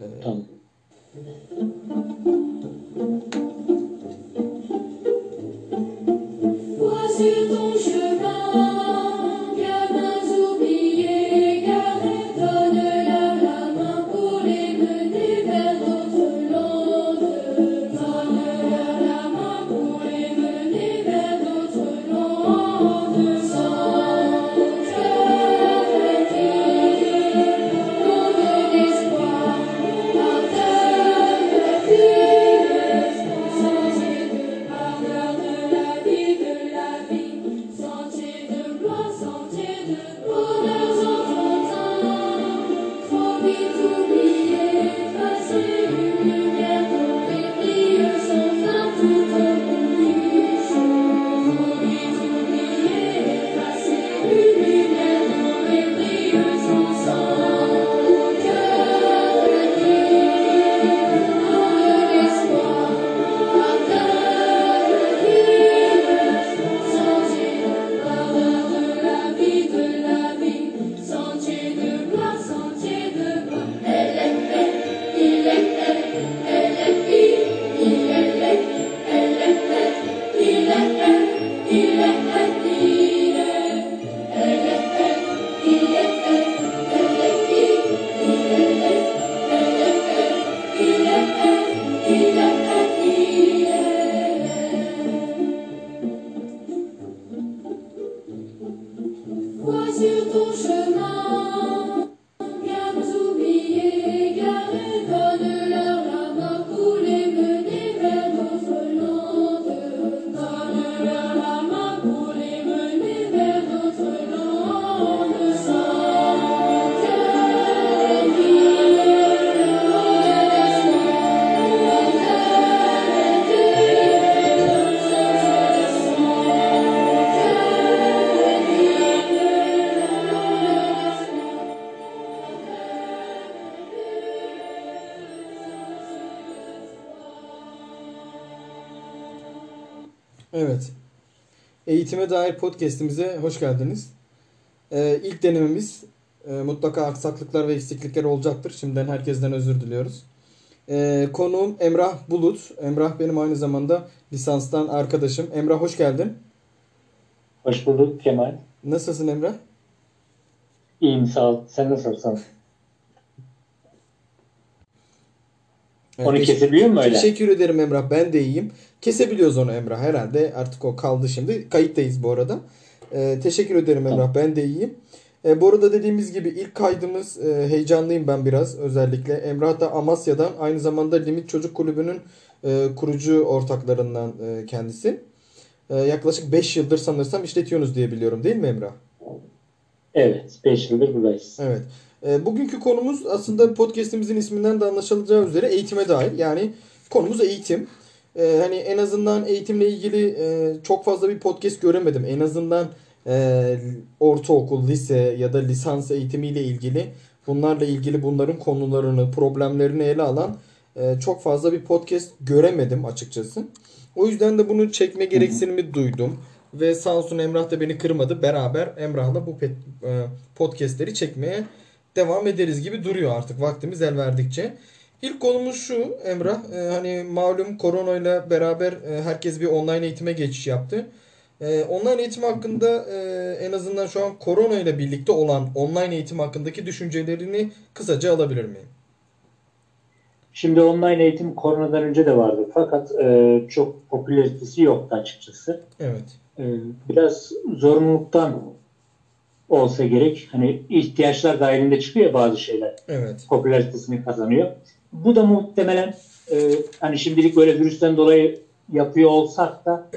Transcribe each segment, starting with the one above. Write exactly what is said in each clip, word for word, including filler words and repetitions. Ee, tamam. Evet. Eğitime dair podcast'imize hoş geldiniz. Ee, ilk denememiz e, mutlaka aksaklıklar ve eksiklikler olacaktır. Şimdiden herkesten özür diliyoruz. Ee, konuğum Emrah Bulut. Emrah benim aynı zamanda lisanstan arkadaşım. Emrah hoş geldin. Hoş bulduk Kemal. Nasılsın Emrah? İyiyim sağ ol. Sen nasılsın? Evet, onu kesebiliyor mu öyle? Teşekkür ederim Emrah. Ben de iyiyim. Kesebiliyoruz onu Emrah herhalde. Artık o kaldı şimdi. Kayıttayız bu arada. Ee, teşekkür ederim Emrah. Tamam. Ben de iyiyim. Ee, bu arada dediğimiz gibi ilk kaydımız. E, heyecanlıyım ben biraz özellikle. Emrah da Amasya'dan. Aynı zamanda Limit Çocuk Kulübü'nün e, kurucu ortaklarından e, kendisi. E, yaklaşık beş yıldır sanırsam işletiyorsunuz diye biliyorum. Değil mi Emrah? Evet. beş yıldır buradayız. Evet. Bugünkü konumuz aslında podcastimizin isminden de anlaşılacağı üzere eğitime dair. Yani konumuz eğitim. Ee, hani en azından eğitimle ilgili e, çok fazla bir podcast göremedim. En azından e, ortaokul, lise ya da lisans eğitimiyle ilgili bunlarla ilgili bunların konularını, problemlerini ele alan e, çok fazla bir podcast göremedim açıkçası. O yüzden de bunu çekme gereksinimi duydum. Ve sağ olsun Emrah da beni kırmadı. Beraber Emrah'la bu podcastleri çekmeye devam ederiz gibi duruyor artık vaktimiz el verdikçe. İlk konumuz şu Emrah. E, hani malum koronayla beraber e, herkes bir online eğitime geçiş yaptı. E, online eğitim hakkında e, en azından şu an koronayla birlikte olan online eğitim hakkındaki düşüncelerini kısaca alabilir miyim? Şimdi online eğitim koronadan önce de vardı. Fakat e, çok popülaritesi yoktu açıkçası. Evet. E, biraz zorunluluktan olsa gerek. Hani ihtiyaçlar dahilinde çıkıyor bazı şeyler. Evet. Popülaritesini kazanıyor. Bu da muhtemelen e, hani şimdilik böyle virüsten dolayı yapıyor olsak da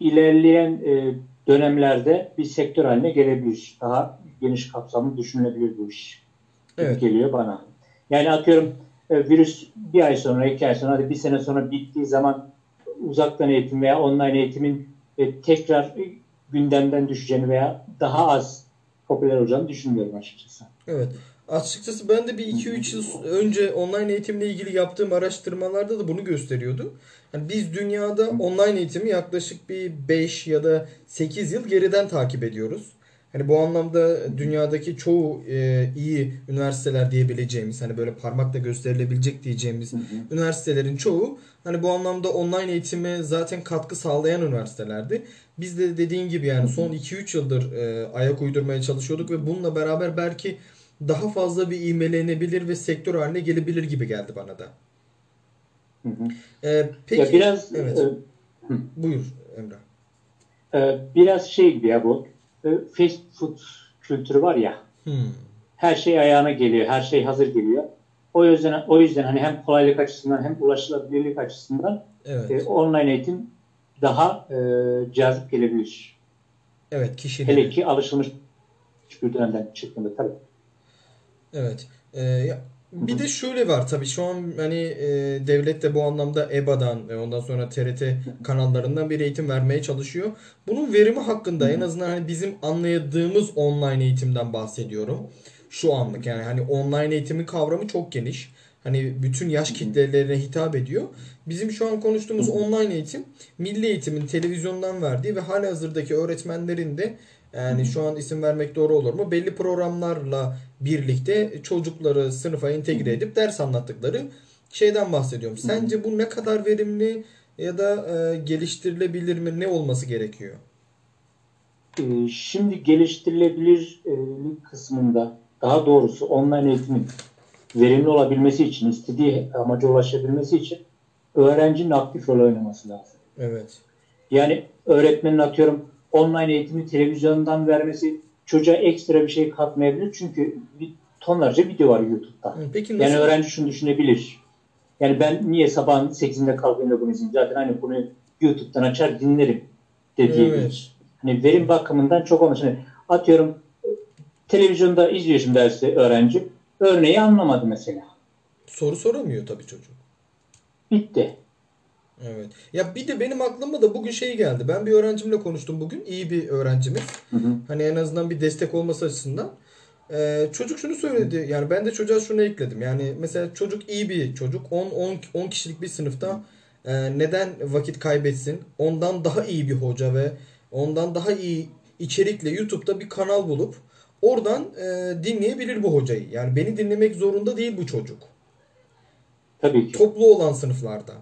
ilerleyen e, dönemlerde bir sektör haline gelebilir. Daha geniş kapsamlı düşünülebilir bu iş. Evet. Geliyor bana. Yani atıyorum e, virüs bir ay sonra, iki ay sonra, hadi bir sene sonra bittiği zaman uzaktan eğitim veya online eğitimin e, tekrar gündemden düşeceğini veya daha az popüler olacağını düşünmüyorum açıkçası. Evet. Açıkçası ben de bir iki üç yıl önce online eğitimle ilgili yaptığım araştırmalarda da bunu gösteriyordu. Yani biz dünyada online eğitimi yaklaşık bir beş ya da sekiz yıl geriden takip ediyoruz. Hani bu anlamda dünyadaki çoğu e, iyi üniversiteler diyebileceğimiz, hani böyle parmakla gösterilebilecek diyeceğimiz hı hı. üniversitelerin çoğu hani bu anlamda online eğitime zaten katkı sağlayan üniversitelerdi. Biz de dediğin gibi yani son iki üç yıldır e, ayak uydurmaya çalışıyorduk ve bununla beraber belki daha fazla bir ivmelenebilir ve sektör haline gelebilir gibi geldi bana da. Hı hı. E, peki, ya biraz, evet. E, buyur Emrah. E, biraz şey gibi ya bu. Fast food kültürü var ya. Hmm. Her şey ayağına geliyor. Her şey hazır geliyor. O yüzden o yüzden hani hem kolaylık açısından hem ulaşılabilirlik açısından evet. e, online eğitim daha e, cazip gelebilir. Evet, kişinin. Hele ki alışılmış hiçbir dönemden çıktığında tabii. Evet. Ee, ya, bir Hı-hı. de şöyle var tabii şu an hani e, devlet de bu anlamda E B A'dan ve ondan sonra T R T kanallarından bir eğitim vermeye çalışıyor. Bunun verimi hakkında Hı-hı. en azından hani bizim anladığımız online eğitimden bahsediyorum. Şu anlık yani hani online eğitimin kavramı çok geniş. Hani bütün yaş kitlelerine hitap ediyor. Bizim şu an konuştuğumuz online eğitim milli eğitimin televizyondan verdiği ve halihazırdaki öğretmenlerin de yani şu an isim vermek doğru olur mu? Belli programlarla birlikte çocukları sınıfa entegre edip ders anlattıkları şeyden bahsediyorum. Sence bu ne kadar verimli ya da e, geliştirilebilir mi? Ne olması gerekiyor? Şimdi geliştirilebilirlik kısmında daha doğrusu online eğitimin verimli olabilmesi için, istediği amaca ulaşabilmesi için öğrencinin aktif rol oynaması lazım. Evet. Yani öğretmenin atıyorum online eğitimi televizyondan vermesi çocuğa ekstra bir şey katmayabilir. Çünkü tonlarca video var YouTube'da. Peki, yani öğrenci şunu düşünebilir. Yani ben niye sabahın sekizinde kalkayım da bunu izleyeyim? Zaten hani bunu YouTube'dan açar dinlerim de diyebilir. Evet. Hani verim bakımından çok olmuş. Yani atıyorum televizyonda izliyor şimdi dersi öğrenci. Örneği anlamadı mesela. Soru soramıyor tabii çocuk. Bitti. Evet. Ya bir de benim aklıma da bugün şey geldi. Ben bir öğrencimle konuştum bugün. İyi bir öğrencimiz. Hı hı. Hani en azından bir destek olması açısından. Ee, çocuk şunu söyledi. Yani ben de çocuğa şunu ekledim. Yani mesela çocuk iyi bir çocuk. on on on kişilik bir sınıfta e, neden vakit kaybetsin? Ondan daha iyi bir hoca ve ondan daha iyi içerikle YouTube'da bir kanal bulup oradan e, dinleyebilir bu hocayı. Yani beni dinlemek zorunda değil bu çocuk. Tabii ki. Toplu olan sınıflarda.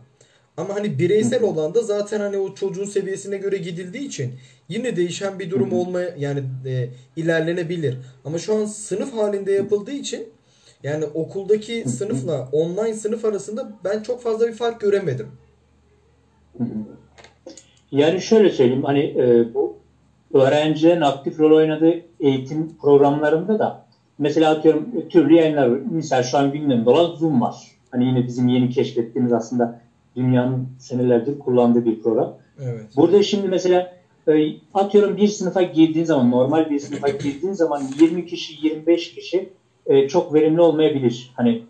Ama hani bireysel Hı-hı. olan da zaten hani o çocuğun seviyesine göre gidildiği için yine değişen bir durum Hı-hı. olmaya yani e, ilerlenebilir. Ama şu an sınıf halinde yapıldığı için yani okuldaki Hı-hı. sınıfla online sınıf arasında ben çok fazla bir fark göremedim. Hı-hı. Yani şöyle söyleyeyim hani e, bu öğrencilerin aktif rol oynadığı eğitim programlarında da mesela atıyorum türlü yayınlar var. Mesela şu an gündemde olan Zoom var. Hani yine bizim yeni keşfettiğimiz aslında dünyanın senelerdir kullandığı bir program. Evet. Burada şimdi mesela atıyorum bir sınıfa girdiğin zaman, normal bir sınıfa girdiğin zaman yirmi kişi, yirmi beş kişi çok verimli olmayabilir. Hani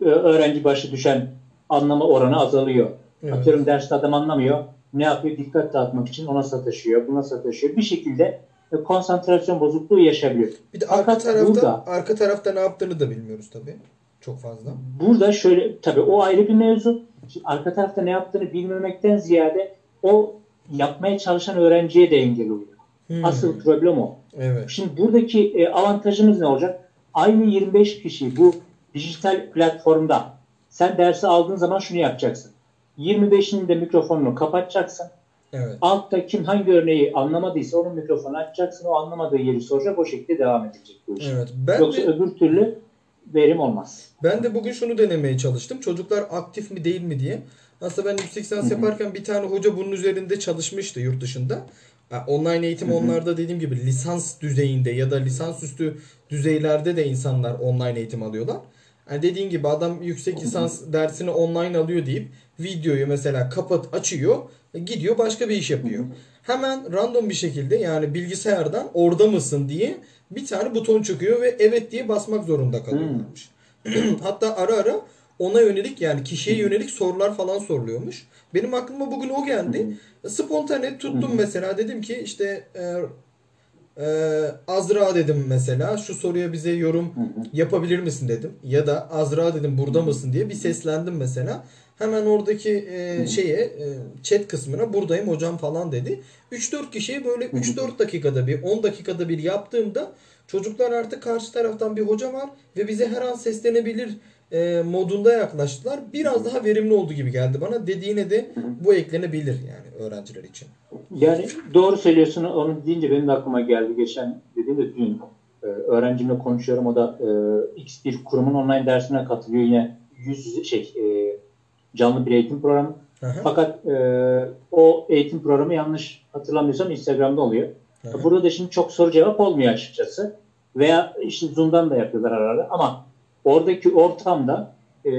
öğrenci başı düşen anlama oranı azalıyor. Evet. Atıyorum derste adam anlamıyor. Ne yapıyor? Dikkat dağıtmak için ona sataşıyor, buna sataşıyor. Bir şekilde konsantrasyon bozukluğu yaşayabiliyor. Bir de arka Fakat tarafta, burada, arka tarafta ne yaptığını da bilmiyoruz tabii. Çok fazla. Burada şöyle, tabii o ayrı bir mevzu. Şimdi arka tarafta ne yaptığını bilmemekten ziyade o yapmaya çalışan öğrenciye de engel oluyor. Hmm. Asıl problem o. Evet. Şimdi buradaki avantajımız ne olacak? Aynı yirmi beş kişi bu dijital platformda sen dersi aldığın zaman şunu yapacaksın. yirmi beşinin de mikrofonunu kapatacaksın. Evet. Altta kim hangi örneği anlamadıysa onun mikrofonu açacaksın. O anlamadığı yeri soracak. O şekilde devam edecek. Evet, ben Yoksa de, öbür türlü verim olmaz. Ben de bugün şunu denemeye çalıştım. Çocuklar aktif mi değil mi diye. Aslında ben yüksek lisans yaparken bir tane hoca bunun üzerinde çalışmıştı yurt dışında. Online eğitim Hı-hı. onlarda dediğim gibi lisans düzeyinde ya da lisansüstü düzeylerde de insanlar online eğitim alıyorlar. Yani dediğin gibi adam yüksek lisans dersini online alıyor deyip videoyu mesela kapat açıyor, gidiyor başka bir iş yapıyor. Hemen random bir şekilde yani bilgisayardan orada mısın diye bir tane buton çıkıyor ve evet diye basmak zorunda kalıyormuş. Hatta ara ara ona yönelik yani kişiye yönelik sorular falan soruluyormuş. Benim aklıma bugün o geldi. Spontane tuttum mesela dedim ki işte e, Ee, Azra dedim mesela şu soruya bize yorum yapabilir misin dedim ya da Azra dedim burada mısın diye bir seslendim mesela. Hemen oradaki e, şeye e, chat kısmına buradayım hocam falan dedi. üç dört kişiye böyle üç dört dakikada bir, on dakikada bir yaptığımda çocuklar artık karşı taraftan bir hoca var ve bize her an seslenebilir e, modunda yaklaştılar. Biraz daha verimli oldu gibi geldi bana. Dediğine de bu eklenebilir yani öğrenciler için. Yani doğru söylüyorsun. Onu deyince benim de aklıma geldi. Geçen dediğim de dün e, öğrencimle konuşuyorum. O da e, X bir kurumun online dersine katılıyor. Yine yüz yüze şey... E, canlı bir eğitim programı. Hı hı. Fakat e, o eğitim programı yanlış hatırlamıyorsam Instagram'da oluyor. Hı hı. Burada da şimdi çok soru cevap olmuyor açıkçası. Veya işte Zoom'dan da yapıyorlar arada. Ama oradaki ortamda e,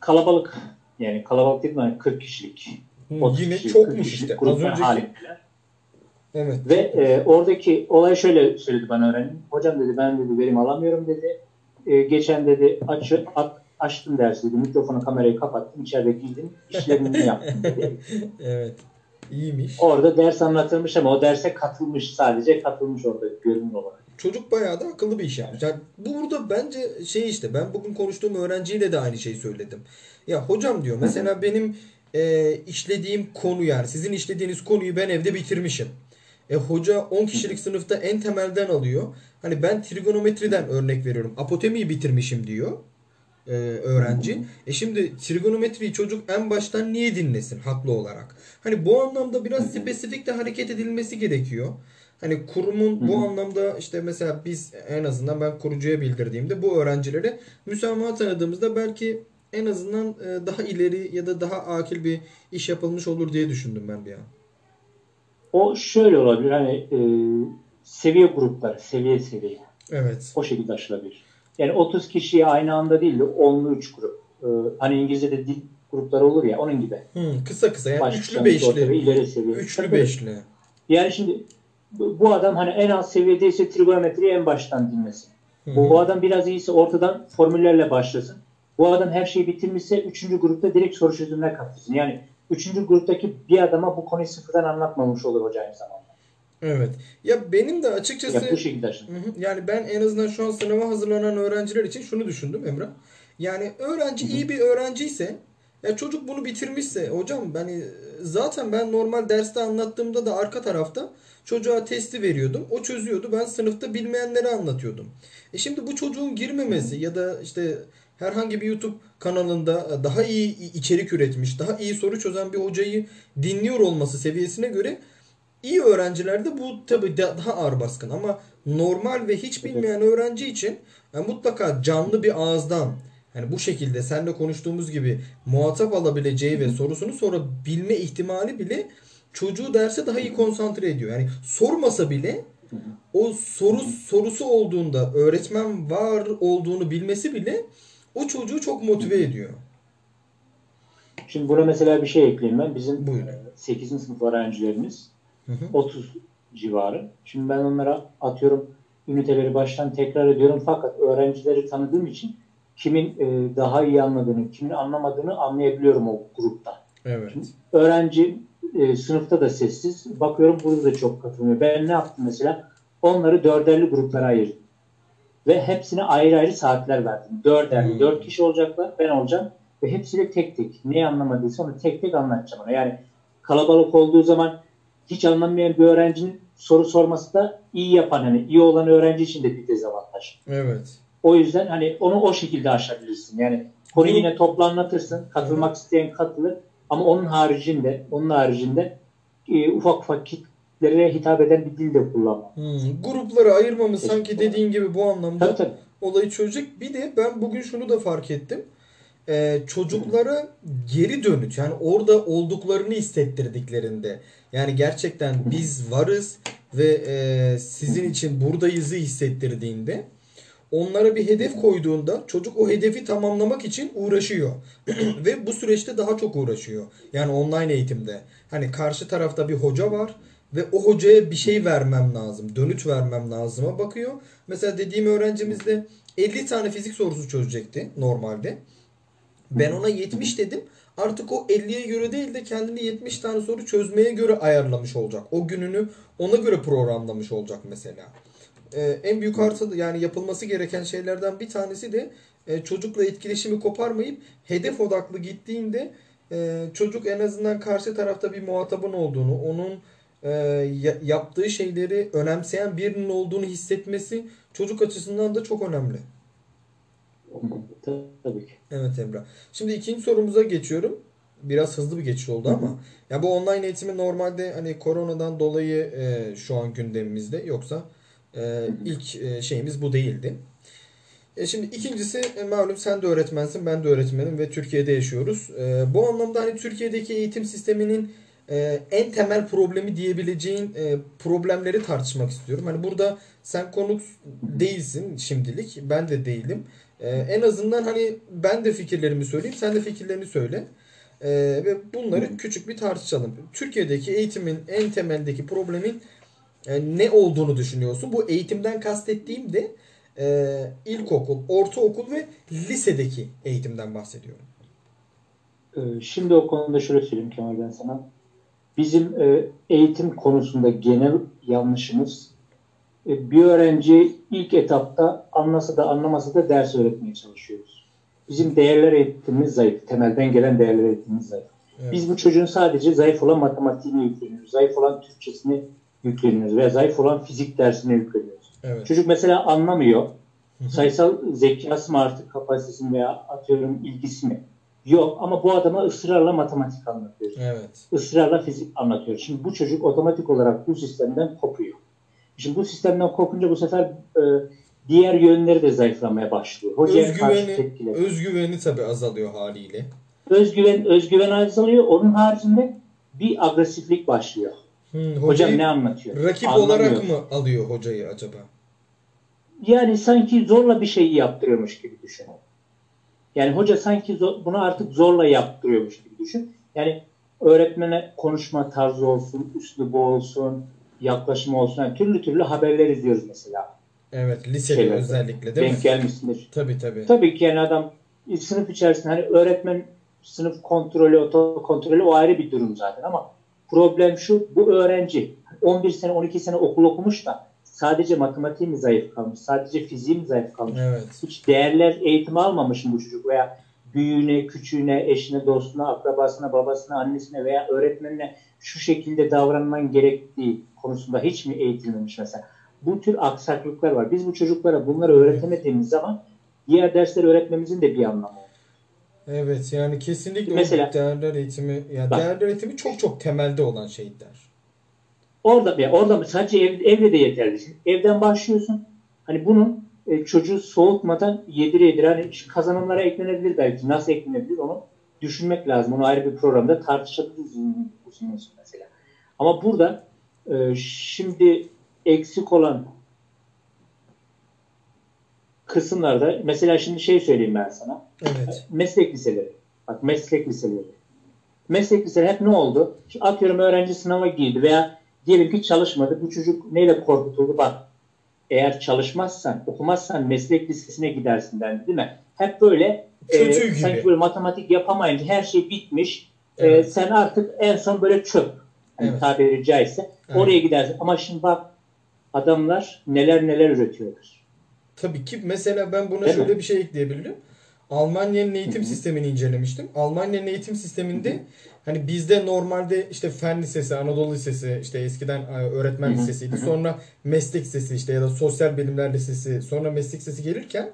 kalabalık, yani kalabalık değil mi? Yani kırk kişilik. Yine kişilik, çokmuş işte. Önceki... Evet. Ve e, oradaki olay şöyle söyledi bana öğrencim. Hocam dedi, ben dedi verim alamıyorum dedi. E, geçen dedi aç, at, açtım dersi dedi. Mikrofonu, kamerayı kapattım. İçeride girdim. İşlerimi yaptım dedi. Evet. İyiymiş. Orada ders anlatılmış ama o derse katılmış. Sadece katılmış orada görünüm olarak. Çocuk bayağı da akıllı bir iş yapmış. Yani burada bence şey işte, ben bugün konuştuğum öğrenciyle de aynı şeyi söyledim. Ya hocam diyor mesela benim e, işlediğim konu, yani sizin işlediğiniz konuyu ben evde bitirmişim. E hoca on kişilik sınıfta en temelden alıyor. Hani ben trigonometriden örnek veriyorum. Apotemiyi bitirmişim diyor. Ee, öğrenci. E şimdi trigonometriyi çocuk en baştan niye dinlesin haklı olarak? Hani bu anlamda biraz spesifik de hareket edilmesi gerekiyor. Hani kurumun bu anlamda işte mesela biz en azından ben kurucuya bildirdiğimde bu öğrencilere müsamaha tanıdığımızda belki en azından daha ileri ya da daha akil bir iş yapılmış olur diye düşündüm ben bir an. O şöyle olabilir hani e, seviye grupları, seviye seviye. Evet. O şekilde aşılabilir. Yani otuz kişiye aynı anda değil de onlu üç grup. Ee, hani İngilizce'de dil grupları olur ya, onun gibi. Hmm, kısa kısa yani başlangıç, üçlü beşli. İleri seviye. Üçlü tabii. Beşli. Yani şimdi bu adam hani en alt seviyedeyse trigonometriyi en baştan dinlesin. Hmm. Bu, bu adam biraz iyiyse ortadan formüllerle başlasın. Bu adam her şeyi bitirmişse üçüncü grupta direkt soru çözümüne katılsın. Yani üçüncü gruptaki bir adama bu konuyu sıfırdan anlatmamış olur hoca aynı zamanda. Evet. Ya benim de açıkçası ya bu şekilde. Yani ben en azından şu an sınava hazırlanan öğrenciler için şunu düşündüm Emrah. Yani öğrenci iyi bir öğrenciyse, ya çocuk bunu bitirmişse hocam ben zaten ben normal derste anlattığımda da arka tarafta çocuğa testi veriyordum. O çözüyordu. Ben sınıfta bilmeyenleri anlatıyordum. E şimdi bu çocuğun girmemesi ya da işte herhangi bir YouTube kanalında daha iyi içerik üretmiş, daha iyi soru çözen bir hocayı dinliyor olması seviyesine göre İyi öğrencilerde bu tabii daha ağır baskın, ama normal ve hiç bilmeyen öğrenci için yani mutlaka canlı bir ağızdan, yani bu şekilde seninle konuştuğumuz gibi muhatap alabileceği ve sorusunu sorabilme ihtimali bile çocuğu derse daha iyi konsantre ediyor. Yani sormasa bile o soru sorusu olduğunda öğretmen var olduğunu bilmesi bile o çocuğu çok motive ediyor. Şimdi buna mesela bir şey ekleyeyim ben. Bizim Buyurun. sekizinci sınıf öğrencilerimiz Hı hı. otuz civarı. Şimdi ben onlara atıyorum üniteleri baştan tekrar ediyorum, fakat öğrencileri tanıdığım için kimin e, daha iyi anladığını, kimin anlamadığını anlayabiliyorum o grupta. Evet. Şimdi öğrenci e, sınıfta da sessiz. Bakıyorum burada da çok katılmıyor. Ben ne yaptım mesela? Onları dörderli gruplara ayırdım. Ve hepsine ayrı ayrı saatler verdim. Dörderli. Hmm. Dört kişi olacaklar. Ben olacağım. Ve hepsiyle tek tek. Neyi anlamadıysa onu tek tek anlatacağım ona. Yani kalabalık olduğu zaman hiç anlamayan bir öğrencinin soru sorması da iyi yapan, hani iyi olan öğrenci için de bir dezavantaj. Evet. O yüzden hani onu o şekilde aşabilirsin. Yani konuyu yine toplu anlatırsın. Katılmak evet. isteyen katılır. Ama onun haricinde, onun haricinde e, ufak ufak kitlere hitap eden bir dil de kullanma. Hmm, grupları ayırmamız evet. sanki dediğin gibi bu anlamda tabii, tabii. olayı çözecek. Bir de ben bugün şunu da fark ettim. Ee, çocuklara geri dönüş, yani orada olduklarını hissettirdiklerinde, yani gerçekten biz varız ve e, sizin için buradayızı hissettirdiğinde, onlara bir hedef koyduğunda çocuk o hedefi tamamlamak için uğraşıyor ve bu süreçte daha çok uğraşıyor yani online eğitimde. Hani karşı tarafta bir hoca var ve o hocaya bir şey vermem lazım, dönüt vermem lazıma bakıyor. Mesela dediğim öğrencimizde elli tane fizik sorusu çözecekti normalde. Ben ona yetmiş dedim. Artık o elliye göre değil de kendini yetmiş tane soru çözmeye göre ayarlamış olacak. O gününü ona göre programlamış olacak mesela. Ee, en büyük artı, yani yapılması gereken şeylerden bir tanesi de e, çocukla etkileşimi koparmayıp hedef odaklı gittiğinde e, çocuk en azından karşı tarafta bir muhatabın olduğunu, onun e, yaptığı şeyleri önemseyen birinin olduğunu hissetmesi çocuk açısından da çok önemli. Tabii ki. Evet Emrah. Şimdi ikinci sorumuza geçiyorum. Biraz hızlı bir geçiş oldu ama. Ya bu online eğitimi normalde hani koronadan dolayı e, şu an gündemimizde. Yoksa e, ilk e, şeyimiz bu değildi. E şimdi ikincisi e, malum sen de öğretmensin, ben de öğretmenim ve Türkiye'de yaşıyoruz. E, bu anlamda hani Türkiye'deki eğitim sisteminin e, en temel problemi diyebileceğin e, problemleri tartışmak istiyorum. Hani burada sen konuk değilsin şimdilik. Ben de değilim. E, en azından hani ben de fikirlerimi söyleyeyim. Sen de fikirlerini söyle. Ee, ve bunları küçük bir tartışalım. Türkiye'deki eğitimin en temeldeki problemin e, ne olduğunu düşünüyorsun? Bu eğitimden kastettiğim de e, ilkokul, ortaokul ve lisedeki eğitimden bahsediyorum. Şimdi o konuda şöyle söyleyeyim Kemal, ben sana. Bizim e, eğitim konusunda genel yanlışımız e, bir öğrenci ilk etapta anlasa da anlamasa da ders öğretmeye çalışıyoruz. Bizim değerler eğitimimiz zayıf. Temelden gelen değerler eğitimimiz zayıf. Evet. Biz bu çocuğun sadece zayıf olan matematiğini yükleniyoruz. Zayıf olan Türkçesini yükleniyoruz. Veya zayıf olan fizik dersini yükleniyoruz. Evet. Çocuk mesela anlamıyor. Hı-hı. Sayısal zekası mı artık, kapasitesini veya atıyorum ilgisi mi? Yok ama bu adama ısrarla matematik anlatıyoruz. Evet. Israrla fizik anlatıyoruz. Şimdi bu çocuk otomatik olarak bu sistemden kopuyor. Şimdi bu sistemden kopunca bu sefer... E, diğer yönleri de zayıflamaya başlıyor. Hocaya özgüveni, özgüveni tabii azalıyor haliyle. Özgüven, özgüven azalıyor. Onun haricinde bir agresiflik başlıyor. Hmm, hocam ne anlatıyor? Rakip Anlamıyor. Olarak mı alıyor hocayı acaba? Yani sanki zorla bir şeyi yaptırıyormuş gibi düşün. Yani hoca sanki zor, bunu artık zorla yaptırıyormuş gibi düşün. Yani öğretmene konuşma tarzı olsun, üslubu olsun, yaklaşımı olsun. Yani türlü türlü haberler izliyoruz mesela. Evet, lisede özellikle değil mi? Denk gelmişsindir. Tabii tabii. Tabii ki yani adam sınıf içerisinde hani öğretmen sınıf kontrolü, oto kontrolü o ayrı bir durum zaten ama problem şu, bu öğrenci on bir sene on iki sene okul okumuş da sadece matematiği mi zayıf kalmış, sadece fiziği mi zayıf kalmış, evet. Hiç değerler eğitimi almamış mı bu çocuk veya büyüğüne, küçüğüne, eşine, dostuna, akrabasına, babasına, annesine veya öğretmenine şu şekilde davranman gerektiği konusunda hiç mi eğitilmemiş mesela? Bu tür aksaklıklar var. Biz bu çocuklara bunları öğretemediğimiz zaman diğer dersleri öğretmemizin de bir anlamı oldu. Evet yani kesinlikle mesela, değerler eğitimi, yani bak, değerler eğitimi çok çok temelde olan şeyler. Orada ya orada sadece ev, evde de yeterli. Şimdi evden başlıyorsun. Hani bunun e, çocuğu soğutmadan yedire yedire hani kazanımlara eklenebilir belki. Nasıl eklenebilir onu düşünmek lazım. Onu ayrı bir programda tartışabiliriz mesela. Ama burada e, şimdi eksik olan kısımlarda mesela şimdi şey söyleyeyim ben sana. Evet. Meslek liseleri. Bak meslek liseleri. Meslek liseleri hep ne oldu? Şimdi atıyorum öğrenci sınava girdi veya diyelim ki çalışmadı. Bu çocuk neyle korkutuldu? Bak eğer çalışmazsan, okumazsan meslek lisesine gidersin dendi değil mi? Hep böyle e, sanki böyle matematik yapamayınca her şey bitmiş. Evet. E, sen artık en son böyle çöp. Yani evet. Tabiri caizse. Evet. Oraya gidersin. Ama şimdi bak adamlar neler neler üretiyorlar. Tabii ki mesela ben buna Değil şöyle mi? bir şey ekleyebilirim. Almanya'nın eğitim Hı-hı. sistemini incelemiştim. Almanya'nın eğitim sisteminde Hı-hı. hani bizde normalde işte fen lisesi, Anadolu lisesi, işte eskiden öğretmen Hı-hı. lisesiydi. Hı-hı. Sonra meslek lisesi işte ya da sosyal bilimler lisesi, sonra meslek lisesi gelirken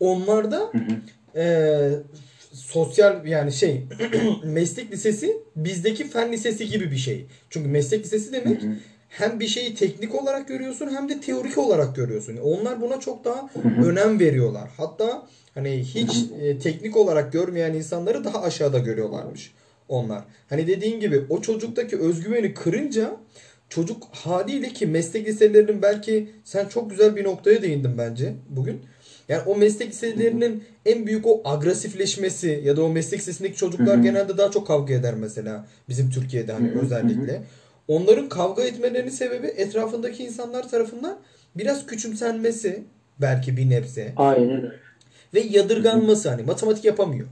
onlarda e, sosyal yani şey meslek lisesi bizdeki fen lisesi gibi bir şey. Çünkü meslek lisesi demek Hı-hı. hem bir şeyi teknik olarak görüyorsun hem de teorik olarak görüyorsun. Onlar buna çok daha önem veriyorlar. Hatta hani hiç e, teknik olarak görmeyen insanları daha aşağıda görüyorlarmış onlar. Hani dediğin gibi o çocuktaki özgüveni kırınca çocuk haliyle ki meslek liselerinin belki sen çok güzel bir noktaya değindin bence bugün. Yani o meslek liselerinin en büyük o agresifleşmesi ya da o meslek lisesindeki çocuklar genelde daha çok kavga eder mesela bizim Türkiye'de hani özellikle. Onların kavga etmelerinin sebebi etrafındaki insanlar tarafından biraz küçümsenmesi belki bir nebze. Aynen. Ve yadırganması hani matematik yapamıyor.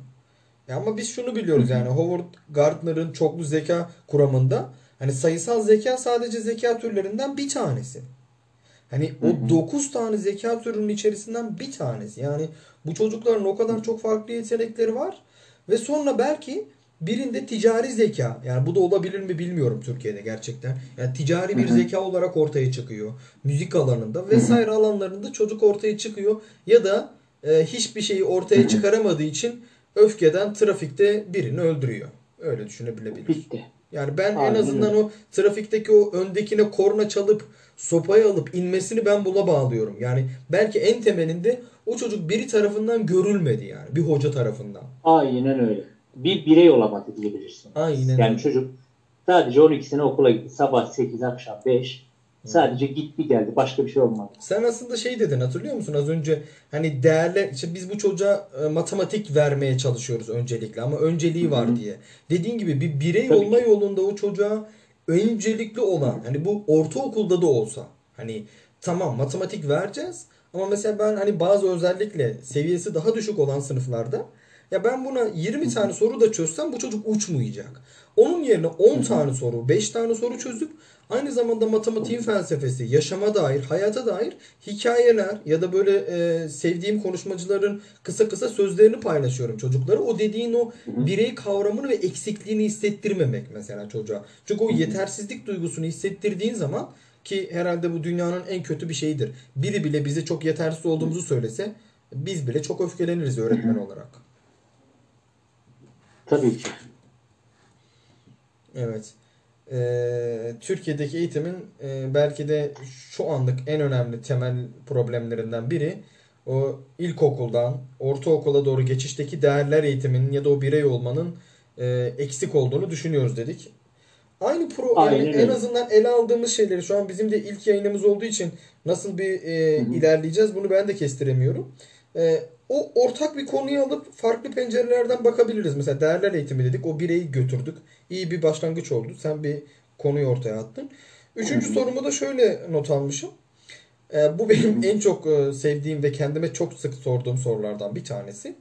E ama biz şunu biliyoruz yani Howard Gardner'ın çoklu zeka kuramında hani sayısal zeka sadece zeka türlerinden bir tanesi. Hani o dokuz tane zeka türünün içerisinden bir tanesi. Yani bu çocukların o kadar çok farklı yetenekleri var ve sonra belki Birinde ticari zeka, yani bu da olabilir mi bilmiyorum Türkiye'de gerçekten. Yani ticari bir Hı-hı. zeka olarak ortaya çıkıyor. Müzik alanında vesaire Hı-hı. alanlarında çocuk ortaya çıkıyor. Ya da e, hiçbir şeyi ortaya Hı-hı. çıkaramadığı için öfkeden trafikte birini öldürüyor. Öyle düşünebilebilir. Bitti. Yani ben Aynen. en azından o trafikteki o öndekine korna çalıp sopayı alıp inmesini ben buna bağlıyorum. Yani belki en temelinde o çocuk biri tarafından görülmedi yani. Bir hoca tarafından. Aynen öyle. Bir birey olamadı diyebilirsin. Aynen. Yani çocuk sadece on iki sene okula gitti. Sabah sekiz, akşam beş. Sadece gitti geldi. Başka bir şey olmadı. Sen aslında şey dedin, hatırlıyor musun? Az önce hani değerler, işte biz bu çocuğa e, matematik vermeye çalışıyoruz öncelikle ama önceliği var Hı-hı. diye. Dediğin gibi bir birey Tabii olma ki. Yolunda o çocuğa öncelikli olan, hani bu ortaokulda da olsa, hani tamam matematik vereceğiz ama mesela ben hani bazı özellikle seviyesi daha düşük olan sınıflarda ya ben buna yirmi tane soru da çözsem bu çocuk uçmayacak. Onun yerine on tane soru, beş tane soru çözüp aynı zamanda matematiğin felsefesi, yaşama dair, hayata dair hikayeler ya da böyle e, sevdiğim konuşmacıların kısa kısa sözlerini paylaşıyorum çocuklara. O dediğin o birey kavramını ve eksikliğini hissettirmemek mesela çocuğa. Çünkü o yetersizlik duygusunu hissettirdiğin zaman, ki herhalde bu dünyanın en kötü bir şeyidir. Biri bile bize çok yetersiz olduğumuzu söylese biz bile çok öfkeleniriz öğretmen olarak. Tabii ki. Evet. Ee, Türkiye'deki eğitimin e, belki de şu anlık en önemli temel problemlerinden biri o ilkokuldan ortaokula doğru geçişteki değerler eğitiminin ya da o birey olmanın e, eksik olduğunu düşünüyoruz dedik. Aynı pro Aynen. yani en azından ele aldığımız şeyleri şu an bizim de ilk yayınımız olduğu için nasıl bir e, ilerleyeceğiz bunu ben de kestiremiyorum. E, o ortak bir konuyu alıp farklı pencerelerden bakabiliriz. Mesela değerler eğitimi dedik. O bireyi götürdük. İyi bir başlangıç oldu. Sen bir konuyu ortaya attın. Üçüncü sorumu da şöyle not almışım. E, bu benim en çok e, sevdiğim ve kendime çok sık sorduğum sorulardan bir tanesi.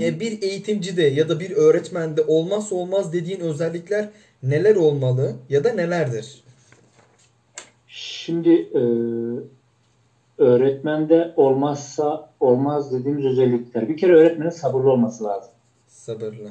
E, bir eğitimcide ya da bir öğretmende olmazsa olmaz dediğin özellikler neler olmalı ya da nelerdir? Şimdi e, öğretmende olmazsa olmaz dediğimiz özellikler. Bir kere öğretmenin sabırlı olması lazım. Sabırlı.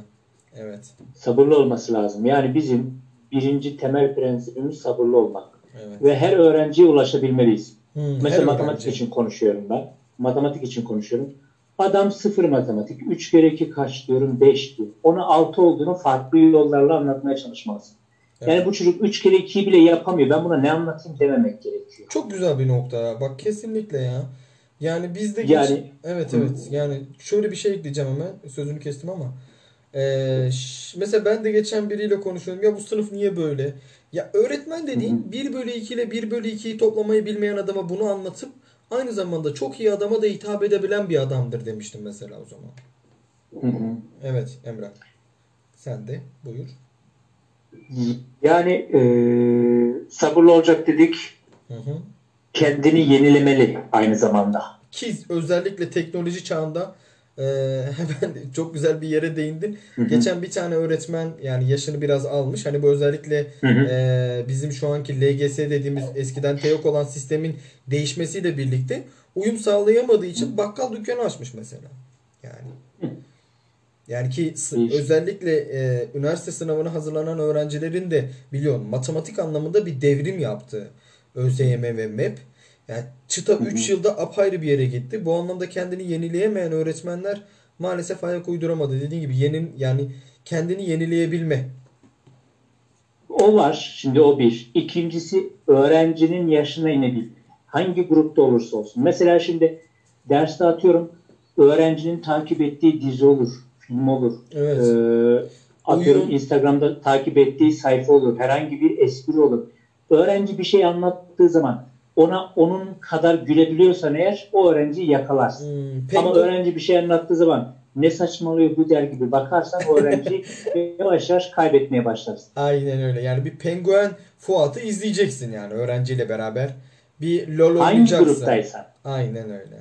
Evet. Sabırlı olması lazım. Yani bizim birinci temel prensibimiz sabırlı olmak. Evet. Ve her öğrenciye ulaşabilmeliyiz. Hmm, Mesela matematik öğrenci. için konuşuyorum ben. Matematik için konuşuyorum. Adam sıfır matematik. Üç kere iki kaç diyorum? Beş diyor. Ona altı olduğunu farklı yollarla anlatmaya çalışmalısın. Evet. Yani bu çocuk üç kere ikiyi bile yapamıyor. Ben buna ne anlatayım dememek gerekiyor. Çok güzel bir nokta ya. Bak kesinlikle ya. Yani bizde yani, geç... evet evet. Yani şöyle bir şey ekleyeceğim hemen. Sözünü kestim ama. Ee, mesela ben de geçen biriyle konuşuyorum. Ya bu sınıf niye böyle? Ya öğretmen dediğin Hı-hı. bir bölü iki ile bir bölü ikiyi toplamayı bilmeyen adama bunu anlatıp aynı zamanda çok iyi adama da hitap edebilen bir adamdır demiştim mesela o zaman. Hı-hı. Evet Emrah. Sen de buyur. Yani e, sabırlı olacak dedik. Hı-hı. Kendini yenilemeli aynı zamanda. Ki özellikle teknoloji çağında Ee, ben çok güzel bir yere değindin. Hı hı. Geçen bir tane öğretmen yani yaşını biraz almış. Hani bu özellikle hı hı. E, bizim şu anki L G S dediğimiz eskiden T E O G olan sistemin değişmesiyle birlikte uyum sağlayamadığı için bakkal dükkanı açmış mesela. Yani yani ki sı- özellikle e, üniversite sınavına hazırlanan öğrencilerin de biliyorsun matematik anlamında bir devrim yaptı ÖSYM ve M E B. Yani çıta üç yılda apayrı bir yere gitti. Bu anlamda kendini yenileyemeyen öğretmenler maalesef ayak uyduramadı. Dediğim gibi yenin yani kendini yenileyebilme. O var. Şimdi o bir. İkincisi öğrencinin yaşına inebilme. Hangi grupta olursa olsun. Mesela şimdi derste atıyorum öğrencinin takip ettiği dizi olur, film olur. Evet. Ee, atıyorum Uyum. Instagram'da takip ettiği sayfa olur. Herhangi bir espri olur. Öğrenci bir şey anlattığı zaman ona onun kadar gülebiliyorsan eğer o öğrenciyi yakalarsın. Hmm, Ama öğrenci bir şey anlattığı zaman ne saçmalıyor bu der gibi bakarsan o öğrenciyi yavaş yavaş kaybetmeye başlarsın. Aynen öyle. Yani bir penguen Fuat'ı izleyeceksin yani öğrenciyle beraber. Bir lol oynayacaksın. Hangi gruptaysan. Aynen öyle.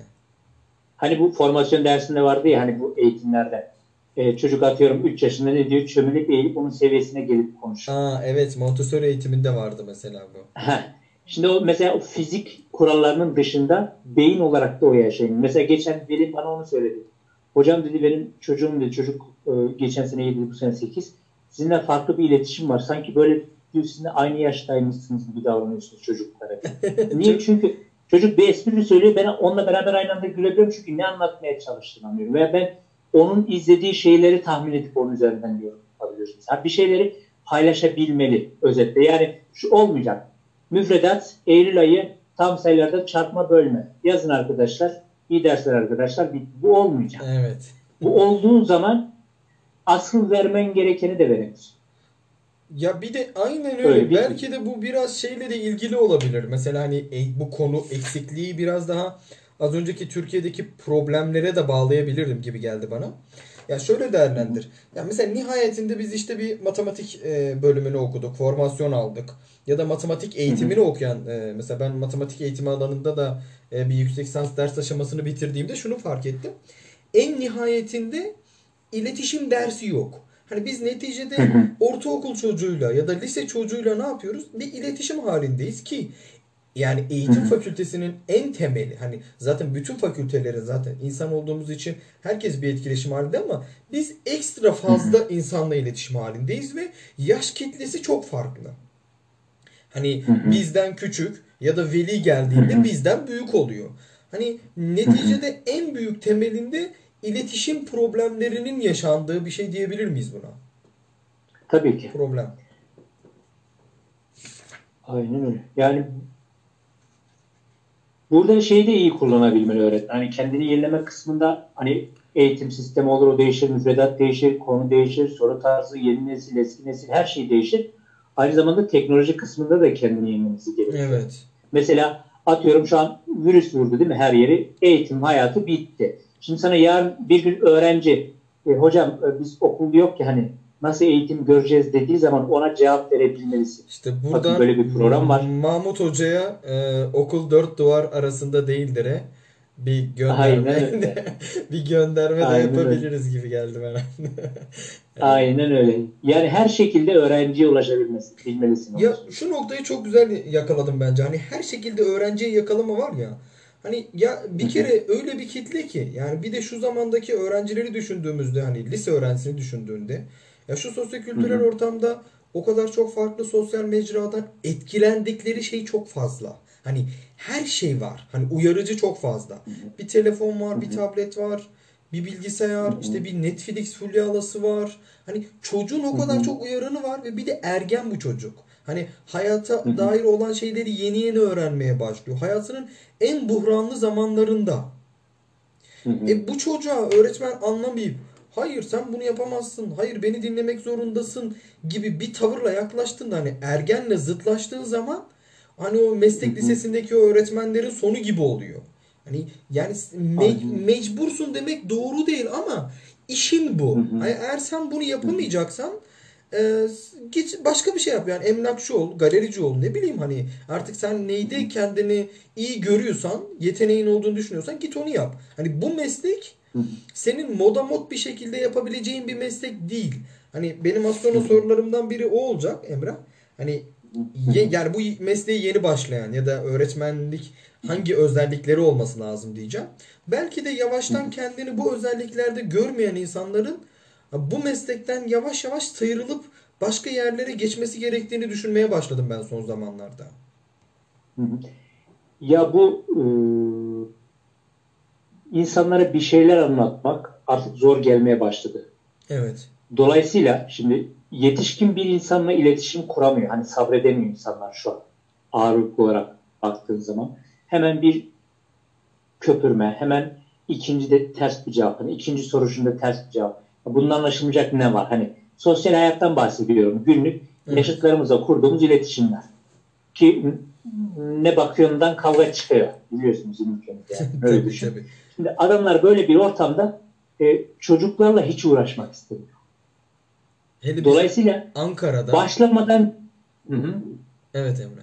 Hani bu formasyon dersinde vardı ya hani bu eğitimlerde. Ee, çocuk atıyorum üç yaşında ne diyor? Çömelip eğilip onun seviyesine gelip konuşuyor. Aa, evet Montessori eğitiminde vardı mesela bu. Şimdi o mesela o fizik kurallarının dışında beyin olarak da o yaşayın. Mesela geçen biri bana onu söyledi. Hocam dedi benim çocuğum dedi çocuk e, geçen sene yedi, bu sene sekiz. Sizinle farklı bir iletişim var. Sanki böyle sizinle aynı yaştaymışsınız gibi davranıyorsunuz çocuklara. Niye? Çünkü çocuk bir espri söylüyor. Ben onunla beraber aynı anda gülebiliyorum. Çünkü ne anlatmaya çalıştığını anlıyorum. Veya ben onun izlediği şeyleri tahmin edip onun üzerinden yorum yapabiliyorsunuz. Yani bir şeyleri paylaşabilmeli özetle. Yani şu olmayacak. Müfredat, Eylül ayı tam sayılarda çarpma bölme. Yazın arkadaşlar. İyi dersler arkadaşlar. Bu olmayacak. Evet. Bu olduğu zaman asıl vermen gerekeni de veremiyorsun. Ya bir de aynen öyle. öyle Belki şey. de bu biraz şeyle de ilgili olabilir. Mesela hani bu konu eksikliği biraz daha az önceki Türkiye'deki problemlere de bağlayabilirim gibi geldi bana. Ya şöyle değerlendir. Ya mesela nihayetinde biz işte bir matematik bölümünü okuduk, formasyon aldık ya da matematik eğitimini okuyan, mesela ben matematik eğitimi alanında da bir yüksek lisans ders aşamasını bitirdiğimde şunu fark ettim. En nihayetinde iletişim dersi yok. Hani biz neticede ortaokul çocuğuyla ya da lise çocuğuyla ne yapıyoruz? Bir iletişim halindeyiz ki yani eğitim fakültesinin en temeli, hani zaten bütün fakülteleri zaten insan olduğumuz için herkes bir etkileşim halinde ama biz ekstra fazla insanla iletişim halindeyiz ve yaş kitlesi çok farklı. Hani bizden küçük ya da veli geldiğinde bizden büyük oluyor. Hani neticede en büyük temelinde iletişim problemlerinin yaşandığı bir şey diyebilir miyiz buna? Tabii ki. Problem. Aynen öyle. Yani burada şeyi de iyi kullanabilmeli öğretmen. Hani kendini yenileme kısmında hani eğitim sistemi olur, o değişir, müfredat değişir, konu değişir, soru tarzı, yeni nesil, eski nesil her şey değişir. Aynı zamanda teknoloji kısmında da kendini yenilmesi gerekiyor. Evet. Mesela atıyorum şu an virüs vurdu değil mi her yeri? Eğitim hayatı bitti. Şimdi sana yarın bir gün öğrenci e, hocam e, biz okul yok ki hani nasıl eğitim göreceğiz dediği zaman ona cevap verebilmelisin. İşte buradan böyle bir program var. Mahmut Hoca'ya e, okul dört duvar arasında değildir'e bir gönderme de, bir gönderme Aynen de yapabiliriz öyle. Gibi geldi bana. Aynen öyle. Yani her şekilde öğrenciye ulaşabilmelisin. Bilmelisin. Ya şu noktayı çok güzel yakaladım bence. Hani her şekilde öğrenciye yakalama var ya. Hani ya bir kere öyle bir kitle ki yani bir de şu zamandaki öğrencileri düşündüğümüzde hani lise öğrencisini düşündüğünde ya şu sosyokültürel ortamda o kadar çok farklı sosyal mecradan etkilendikleri şey çok fazla. Hani her şey var. Hani uyarıcı çok fazla. Bir telefon var, bir tablet var, bir bilgisayar, işte bir Netflix fulyalası var. Hani çocuğun o kadar çok uyarını var ve bir de ergen bu çocuk. Hani hayata dair olan şeyleri yeni yeni öğrenmeye başlıyor. Hayatının en buhranlı zamanlarında. E bu çocuğa öğretmen anlamayıp hayır sen bunu yapamazsın, hayır beni dinlemek zorundasın gibi bir tavırla yaklaştığında hani ergenle zıtlaştığın zaman hani o meslek lisesindeki o öğretmenlerin sonu gibi oluyor. Hani yani me- mecbursun demek doğru değil ama işin bu. Yani eğer sen bunu yapamayacaksan e, git başka bir şey yap. Yani emlakçı ol, galerici ol, ne bileyim hani artık sen neyde kendini iyi görüyorsan, yeteneğin olduğunu düşünüyorsan git onu yap. Hani bu meslek senin moda mod bir şekilde yapabileceğin bir meslek değil. Hani benim az sonra sorularımdan biri o olacak Emrah. Hani ye, yani bu mesleği yeni başlayan ya da öğretmenlik hangi özellikleri olması lazım diyeceğim. Belki de yavaştan kendini bu özelliklerde görmeyen insanların bu meslekten yavaş yavaş sıyrılıp başka yerlere geçmesi gerektiğini düşünmeye başladım ben son zamanlarda. Ya bu ıı... İnsanlara bir şeyler anlatmak artık zor gelmeye başladı. Evet. Dolayısıyla şimdi yetişkin bir insanla iletişim kuramıyor. Hani sabredemiyor insanlar şu an. Ağırlıklı olarak baktığın zaman. Hemen bir köpürme, hemen ikinci de ters bir cevap. Hani ikinci soruşunda ters bir cevap. Bundan anlaşılmayacak ne var? Hani sosyal hayattan bahsediyorum. Günlük evet. yaşıtlarımızla kurduğumuz iletişimler. Ki ne bakıyorsundan kavga çıkıyor. Biliyorsunuz bizim ülkemizde. Yani. Öyle bir şey. Tabii. Şimdi adamlar böyle bir ortamda e, çocuklarla hiç uğraşmak istemiyor. Hele dolayısıyla Ankara'da başlamadan hı hı, evet Emre.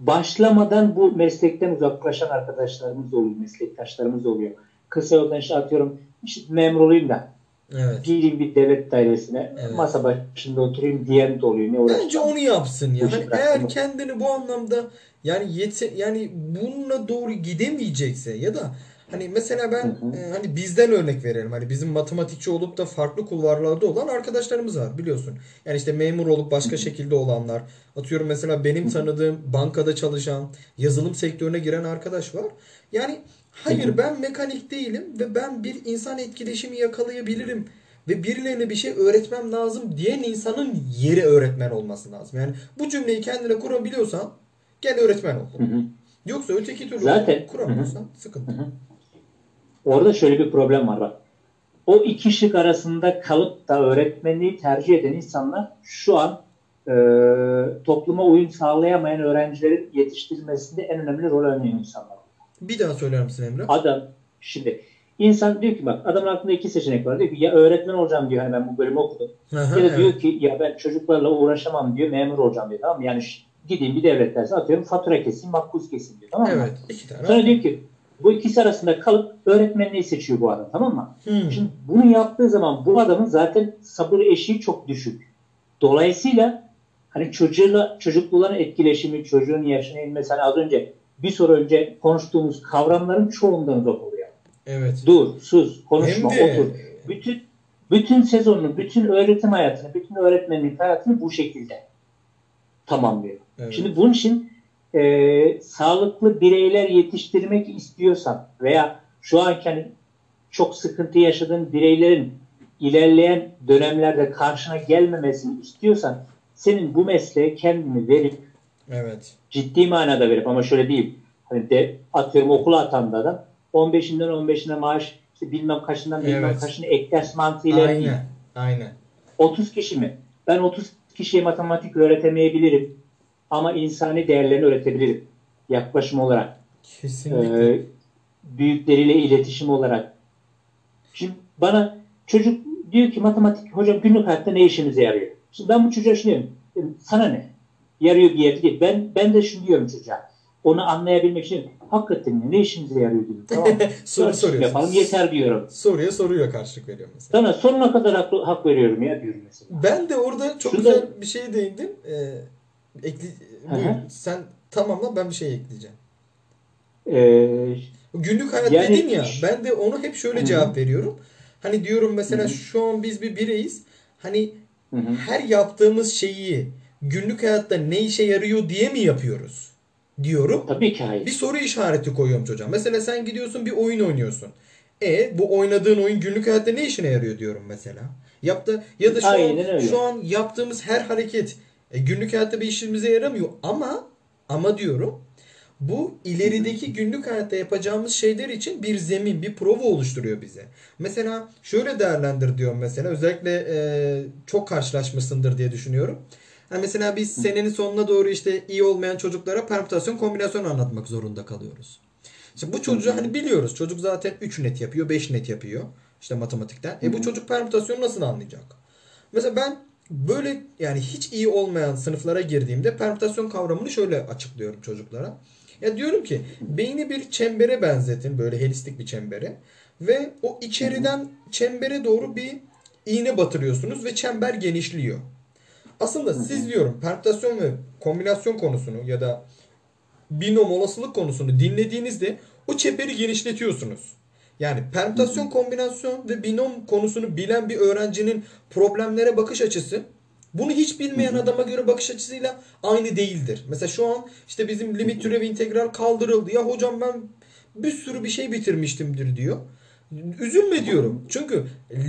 Başlamadan bu meslekten uzaklaşan arkadaşlarımız oluyor, meslektaşlarımız oluyor. Kısa yoldan işte atıyorum işte memur olayım da evet. gireyim bir devlet dairesine evet. masa başında oturayım diyen de oluyor. Ne uğraşacağım? Bence onu yapsın ya. Yani eğer kendini bu anlamda yani yete, yani bununla doğru gidemeyecekse ya da Hani mesela ben hı hı. E, hani bizden örnek verelim. Hani bizim matematikçi olup da farklı kulvarlarda olan arkadaşlarımız var biliyorsun. Yani işte memur olup başka şekilde olanlar. Atıyorum mesela benim tanıdığım bankada çalışan, yazılım sektörüne giren arkadaş var. Yani hayır hı hı. ben mekanik değilim ve ben bir insan etkileşimi yakalayabilirim ve birilerine bir şey öğretmem lazım diyen insanın yeri öğretmen olması lazım. Yani bu cümleyi kendine kurabiliyorsan gel öğretmen ol. Hı hı. Yoksa öteki türlü zaten kuramıyorsan hı hı. sıkıntı. Hı hı. Orada şöyle bir problem var. Bak. O iki şık arasında kalıp da öğretmenliği tercih eden insanlar şu an e, topluma uyum sağlayamayan öğrencilerin yetiştirilmesinde en önemli rol oynayan insanlar. Bir daha söyler misin Emre? Adam şimdi insan diyor ki bak adamın aklında iki seçenek var. Diyor ki ya öğretmen olacağım diyor. Hani ben bu bölümü okudum. Aha, ya da evet. diyor ki ya ben çocuklarla uğraşamam diyor. Memur olacağım diyor. Tamam mı? Yani gideyim bir devlet dersi atıyorum. Fatura keseyim, makbuz keseyim diyor. Tamam mı? Evet. İki tane. Sonra diyor ki bu ikisi arasında kalıp öğretmenliği seçiyor bu adam. Tamam mı? Hmm. Şimdi bunu yaptığı zaman bu adamın zaten sabır eşiği çok düşük. Dolayısıyla hani çocuğuyla çocukluların etkileşimi, çocuğun yaşına inmesi. Hani az önce bir soru önce konuştuğumuz kavramların çoğundan uzak oluyor. Evet. Dur, sus, konuşma, de... otur. Bütün bütün sezonunu, bütün öğretim hayatını, bütün öğretmenlik hayatını bu şekilde tamamlıyor. Evet. Şimdi bunun için e, sağlıklı bireyler yetiştirmek istiyorsan veya şu anki hani çok sıkıntı yaşadığın bireylerin ilerleyen dönemlerde karşına gelmemesini istiyorsan senin bu mesleğe kendini verip evet. ciddi manada verip ama şöyle diyeyim hani de atıyorum okula atan da adam on beşinden on beşine maaş işte bilmem kaçından bilmem evet. kaçını ek ders mantığıyla aynen. değil. Aynen. otuz kişi mi? Ben otuz kişiye matematik öğretemeyebilirim ama insani değerlerini öğretebilirim. Yaklaşım olarak. Kesinlikle. E, büyükleriyle iletişim olarak. Şimdi bana çocuk diyor ki matematik hocam günlük hayatta ne işimize yarıyor? Şimdi ben bu çocuğa şunu diyorum. Sana ne? Yarıyor bir yerde değil. Ben, ben de şunu diyorum çocuğa. Onu anlayabilmek için hakikaten ne işimize yarıyor diyorum. Tamam mı? Soru soruyorsun. Yapalım yeter diyorum. Soruya soruya karşılık veriyorum mesela. Sana sonuna kadar hak, hak veriyorum ya diyorum mesela. Ben de orada çok şurada... güzel bir şeye değindim. Ee, ekli... Buyur, sen tamamla ben bir şey ekleyeceğim. Ee, Günlük hayat yani... dedin ya ben de onu hep şöyle Hı-hı. cevap veriyorum. Hani diyorum mesela Hı-hı. şu an biz bir bireyiz. Hani Hı-hı. her yaptığımız şeyi günlük hayatta ne işe yarıyor diye mi yapıyoruz? Diyorum. Tabii ki hayır. Bir soru işareti koyuyorum çocuğa. Mesela sen gidiyorsun bir oyun oynuyorsun. E bu oynadığın oyun günlük hayatta ne işine yarıyor diyorum mesela. Yaptı ya da şu Aynen an öyle. şu an yaptığımız her hareket e, günlük hayatta bir işimize yaramıyor ama ama diyorum. Bu ilerideki günlük hayatta yapacağımız şeyler için bir zemin, bir prova oluşturuyor bize. Mesela şöyle değerlendir diyorum mesela. Özellikle e, çok karşılaşmışsındır diye düşünüyorum. Yani mesela biz senenin sonuna doğru işte iyi olmayan çocuklara permütasyon kombinasyon anlatmak zorunda kalıyoruz. Şimdi bu çocuğu hani biliyoruz. Çocuk zaten üç net yapıyor, beş net yapıyor. İşte matematikten. E bu çocuk permütasyonu nasıl anlayacak? Mesela ben böyle yani hiç iyi olmayan sınıflara girdiğimde permütasyon kavramını şöyle açıklıyorum çocuklara. Ya diyorum ki beyni bir çembere benzetin. Böyle helistik bir çembere. Ve o içeriden çembere doğru bir iğne batırıyorsunuz ve çember genişliyor. Aslında siz diyorum permütasyon ve kombinasyon konusunu ya da binom olasılık konusunu dinlediğinizde o çeperi genişletiyorsunuz. Yani permütasyon, kombinasyon ve binom konusunu bilen bir öğrencinin problemlere bakış açısı bunu hiç bilmeyen adama göre bakış açısıyla aynı değildir. Mesela şu an işte bizim limit türevi integral kaldırıldı. Ya hocam ben bir sürü bir şey bitirmiştimdir diyor. Üzülme diyorum. Çünkü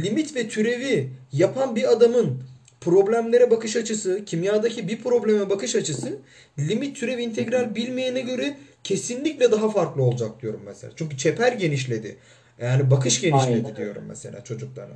limit ve türevi yapan bir adamın problemlere bakış açısı, kimyadaki bir probleme bakış açısı limit türev integral bilmeyene göre kesinlikle daha farklı olacak diyorum mesela. Çünkü çeper genişledi. Yani bakış genişledi Aynen. diyorum mesela çocuklara.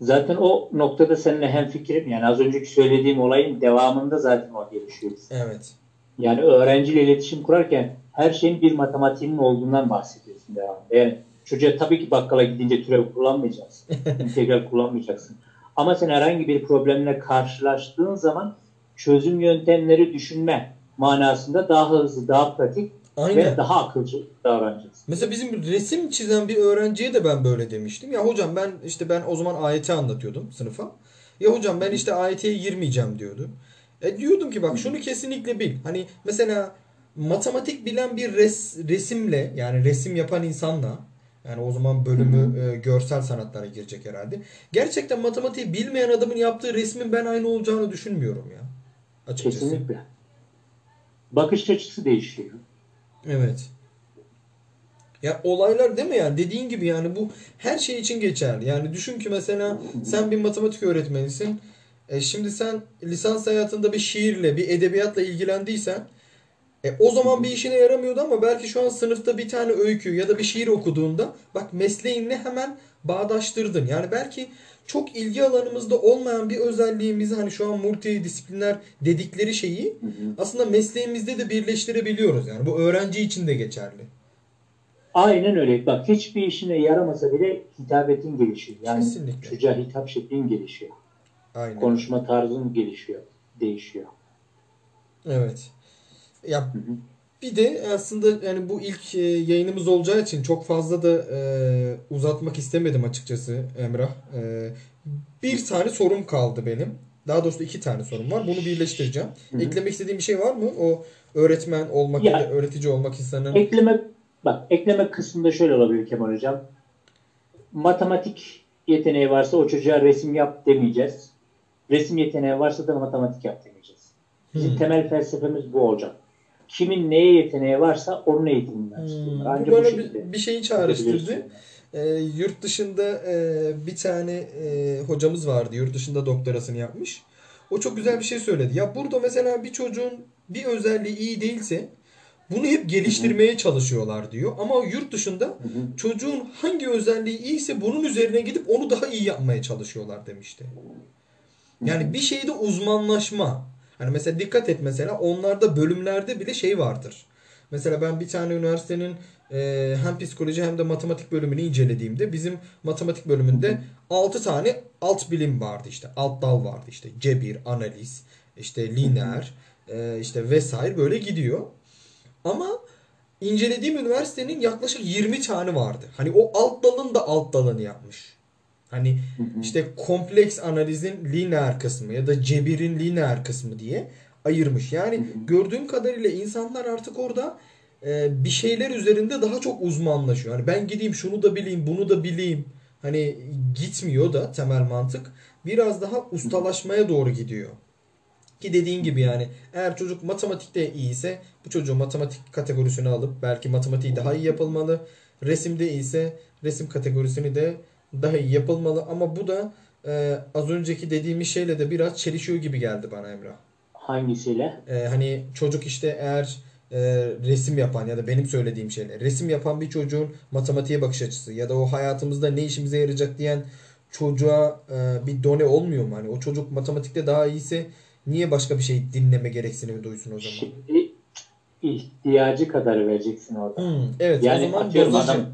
Zaten o noktada seninle hemfikirim. Yani az önceki söylediğim olayın devamında zaten o gelişiyoruz. Evet. Yani öğrenciyle iletişim kurarken her şeyin bir matematiğinin olduğundan bahsediyorsun devamında. Yani çocuğa tabii ki bakkala gidince türev kullanmayacaksın. İntegral kullanmayacaksın. Ama sen herhangi bir problemle karşılaştığın zaman çözüm yöntemleri düşünme manasında daha hızlı, daha pratik Aynen. ve daha akılcı davranacaksın. Mesela bizim resim çizen bir öğrenciye de ben böyle demiştim. Ya hocam ben işte ben o zaman ayeti anlatıyordum sınıfa. Ya hocam ben işte ayeteye girmeyeceğim diyordu. E diyordum ki bak şunu kesinlikle bil. Hani mesela matematik bilen bir res, resimle yani resim yapan insanla, yani o zaman bölümü e, görsel sanatlara girecek herhalde. Gerçekten matematiği bilmeyen adamın yaptığı resmin ben aynı olacağını düşünmüyorum ya. Açıkçası. Kesinlikle. Bakış açısı değişiyor. Evet. Ya olaylar değil mi yani? Dediğin gibi yani bu her şey için geçerli. Yani düşün ki mesela sen bir matematik öğretmenisin. E şimdi sen lisans hayatında bir şiirle, bir edebiyatla ilgilendiysen e o zaman bir işine yaramıyordu ama belki şu an sınıfta bir tane öykü ya da bir şiir okuduğunda bak mesleğinle hemen bağdaştırdın. Yani belki çok ilgi alanımızda olmayan bir özelliğimizi hani şu an multidisipliner dedikleri şeyi aslında mesleğimizde de birleştirebiliyoruz. Yani bu öğrenci için de geçerli. Aynen öyle. Bak hiçbir işine yaramasa bile hitabetin gelişiyor. Yani kesinlikle. Çocuğa hitap şeklin gelişiyor. Aynen. Konuşma tarzın gelişiyor. Değişiyor. Evet. Ya hı hı. Bir de aslında yani bu ilk yayınımız olacağı için çok fazla da e, uzatmak istemedim açıkçası Emrah. E, bir tane sorum kaldı benim. Daha doğrusu iki tane sorum var. Bunu birleştireceğim. Hı hı. Eklemek istediğim bir şey var mı? O öğretmen olmak ya, ya da öğretici olmak insanın... Eklemek, bak ekleme kısmında şöyle olabilir Kemal Hocam. Matematik yeteneği varsa o çocuğa resim yap demeyeceğiz. Resim yeteneği varsa da matematik yap demeyeceğiz. Bizim hı. temel felsefemiz bu olacak. Kimin neye yeteneği varsa onun eğitimini açtırıyorlar. Hmm, bu bana bu bir şeyi çağrıştırdı. E, yurt dışında e, bir tane e, hocamız vardı. Yurt dışında doktorasını yapmış. O çok güzel bir şey söyledi. Ya burada mesela bir çocuğun bir özelliği iyi değilse bunu hep geliştirmeye Hı-hı. çalışıyorlar diyor. Ama yurt dışında Hı-hı. çocuğun hangi özelliği iyiyse bunun üzerine gidip onu daha iyi yapmaya çalışıyorlar demişti. Yani bir şeyde uzmanlaşma. Yani mesela dikkat et mesela onlarda bölümlerde bile şey vardır. Mesela ben bir tane üniversitenin e, hem psikoloji hem de matematik bölümünü incelediğimde bizim matematik bölümünde altı tane alt bilim vardı işte. Alt dal vardı işte. Cebir, analiz, işte lineer, e, işte vesaire böyle gidiyor. Ama incelediğim üniversitenin yaklaşık yirmi tane vardı. Hani o alt dalın da alt dalını yapmış. Hani işte kompleks analizin lineer kısmı ya da cebirin lineer kısmı diye ayırmış. Yani gördüğüm kadarıyla insanlar artık orada bir şeyler üzerinde daha çok uzmanlaşıyor. Hani ben gideyim şunu da bileyim, bunu da bileyim. Hani gitmiyor da temel mantık biraz daha ustalaşmaya doğru gidiyor. Ki dediğin gibi yani eğer çocuk matematikte iyiyse bu çocuğu matematik kategorisine alıp belki matematiği daha iyi yapılmalı. Resimde iyiyse resim kategorisini de daha iyi yapılmalı ama bu da e, az önceki dediğimiz şeyle de biraz çelişiyor gibi geldi bana Emrah. Hangisiyle? E, hani çocuk işte eğer e, resim yapan ya da benim söylediğim şeyle resim yapan bir çocuğun matematiğe bakış açısı ya da o hayatımızda ne işimize yarayacak diyen çocuğa e, bir done olmuyor mu? Hani o çocuk matematikte daha iyiyse niye başka bir şey dinleme gereksinimi duysun o zaman? Şimdi ihtiyacı kadar vereceksin orada. Hmm, evet yani o zaman dozajı.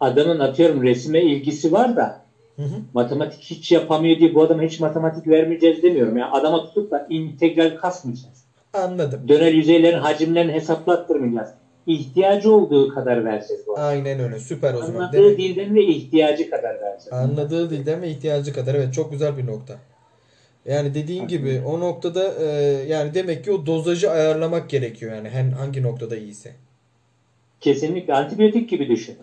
Adamın atıyorum resime ilgisi var da hı hı. matematik hiç yapamıyor diye bu adama hiç matematik vermeyeceğiz demiyorum. Yani adama tutup da integral kasmayacağız. Anladım. Dönel yüzeylerin hacimlerini hesaplattırmayacağız. İhtiyacı olduğu kadar vereceğiz bu adama. Aynen öyle. Süper o zaman. Anladığı Demek... dilden ve ihtiyacı kadar vereceğiz. Anladığı dilden ve ihtiyacı kadar. Evet çok güzel bir nokta. Yani dediğin Aynen. gibi o noktada e, yani demek ki o dozajı ayarlamak gerekiyor yani hangi noktada iyiyse. Kesinlikle antibiyotik gibi düşün.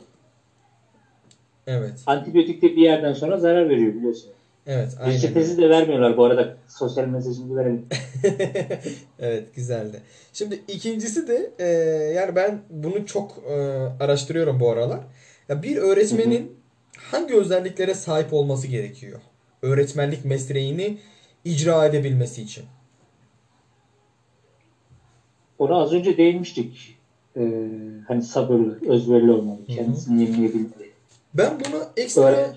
Evet. Antibiyotik de bir yerden sonra zarar veriyor biliyorsun. Evet. Reçetesi de vermiyorlar bu arada. Sosyal mesajımızı verelim. Evet güzeldi. Şimdi ikincisi de e, yani ben bunu çok e, araştırıyorum bu aralar. Ya bir öğretmenin Hı-hı. hangi özelliklere sahip olması gerekiyor? Öğretmenlik mesleğini icra edebilmesi için. Ona az önce değinmiştik. Ee, hani sabırlı, özverili olmalı. Kendisini yenilebilmeli. Ben buna ekstra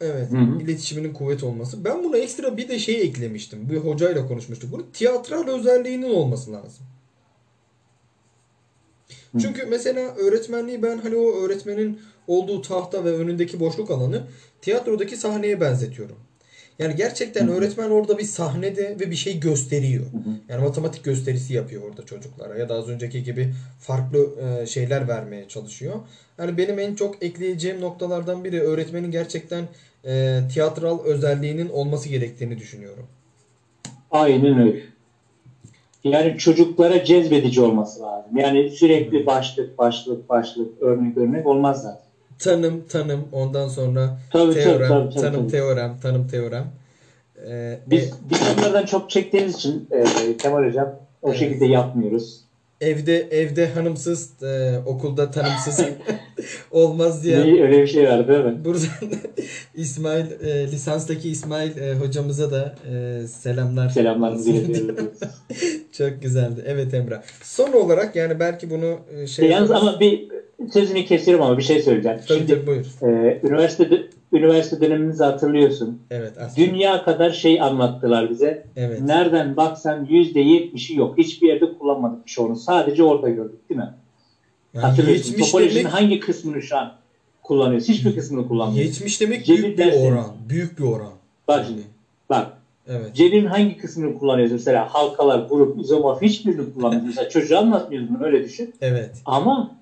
evet, Hı-hı. iletişiminin kuvvet olması. Ben buna ekstra bir de şey eklemiştim. Bir hocayla konuşmuştuk. Bunun tiyatral özelliğinin olması lazım. Hı-hı. Çünkü mesela öğretmenliği ben hani o öğretmenin olduğu tahta ve önündeki boşluk alanı tiyatrodaki sahneye benzetiyorum. Yani gerçekten Hı-hı. öğretmen orada bir sahnede ve bir şey gösteriyor. Hı-hı. Yani matematik gösterisi yapıyor orada çocuklara ya da az önceki gibi farklı şeyler vermeye çalışıyor. Yani benim en çok ekleyeceğim noktalardan biri öğretmenin gerçekten e, tiyatral özelliğinin olması gerektiğini düşünüyorum. Aynen öyle. Yani çocuklara cezbedici olması lazım. Yani sürekli başlık başlık başlık örnek örnek olmaz zaten. Tanım tanım ondan sonra tabii, teorem, tabii, tabii, tanım tabii. teorem tanım teorem. Ee, biz, biz onlardan çok çektiğimiz için e, Kemal Hocam o evet. şekilde yapmıyoruz. Evde evde hanımsız, e, okulda tanımsız olmaz diye. İyi, öyle bir şey var değil mi? Buradan İsmail e, lisanstaki İsmail e, hocamıza da e, selamlar. Selamlarınızı iletiyoruz. Çok güzeldi. Evet Emrah. Son olarak yani belki bunu e, şey. Yalnız yaparız. Ama bir sözünü kesiyorum ama bir şey söyleyeceğim. Tabii, Şimdi tabii, buyur. E, üniversitede üniversite dönemimizi hatırlıyorsun. Evet. Aslında. Dünya kadar şey anlattılar bize. Evet. Nereden baksan yüzde yetmişi yok. Hiçbir yerde kullanmadık bir şey onu. Sadece orada gördük değil mi? Yani hatırlıyorsun. Topolojinin demek... hangi kısmını şu an kullanıyoruz? Hiçbir kısmını kullanmıyoruz. yetmiş demek Cebir büyük dersiniz. bir oran. Büyük bir oran. Bak şimdi. Bak. Evet. Cebin hangi kısmını kullanıyoruz? Mesela halkalar, grup, izomorf hiçbirini kullanmıyoruz. Mesela çocuğa anlatmıyoruz bunu. Öyle düşün. Evet. Ama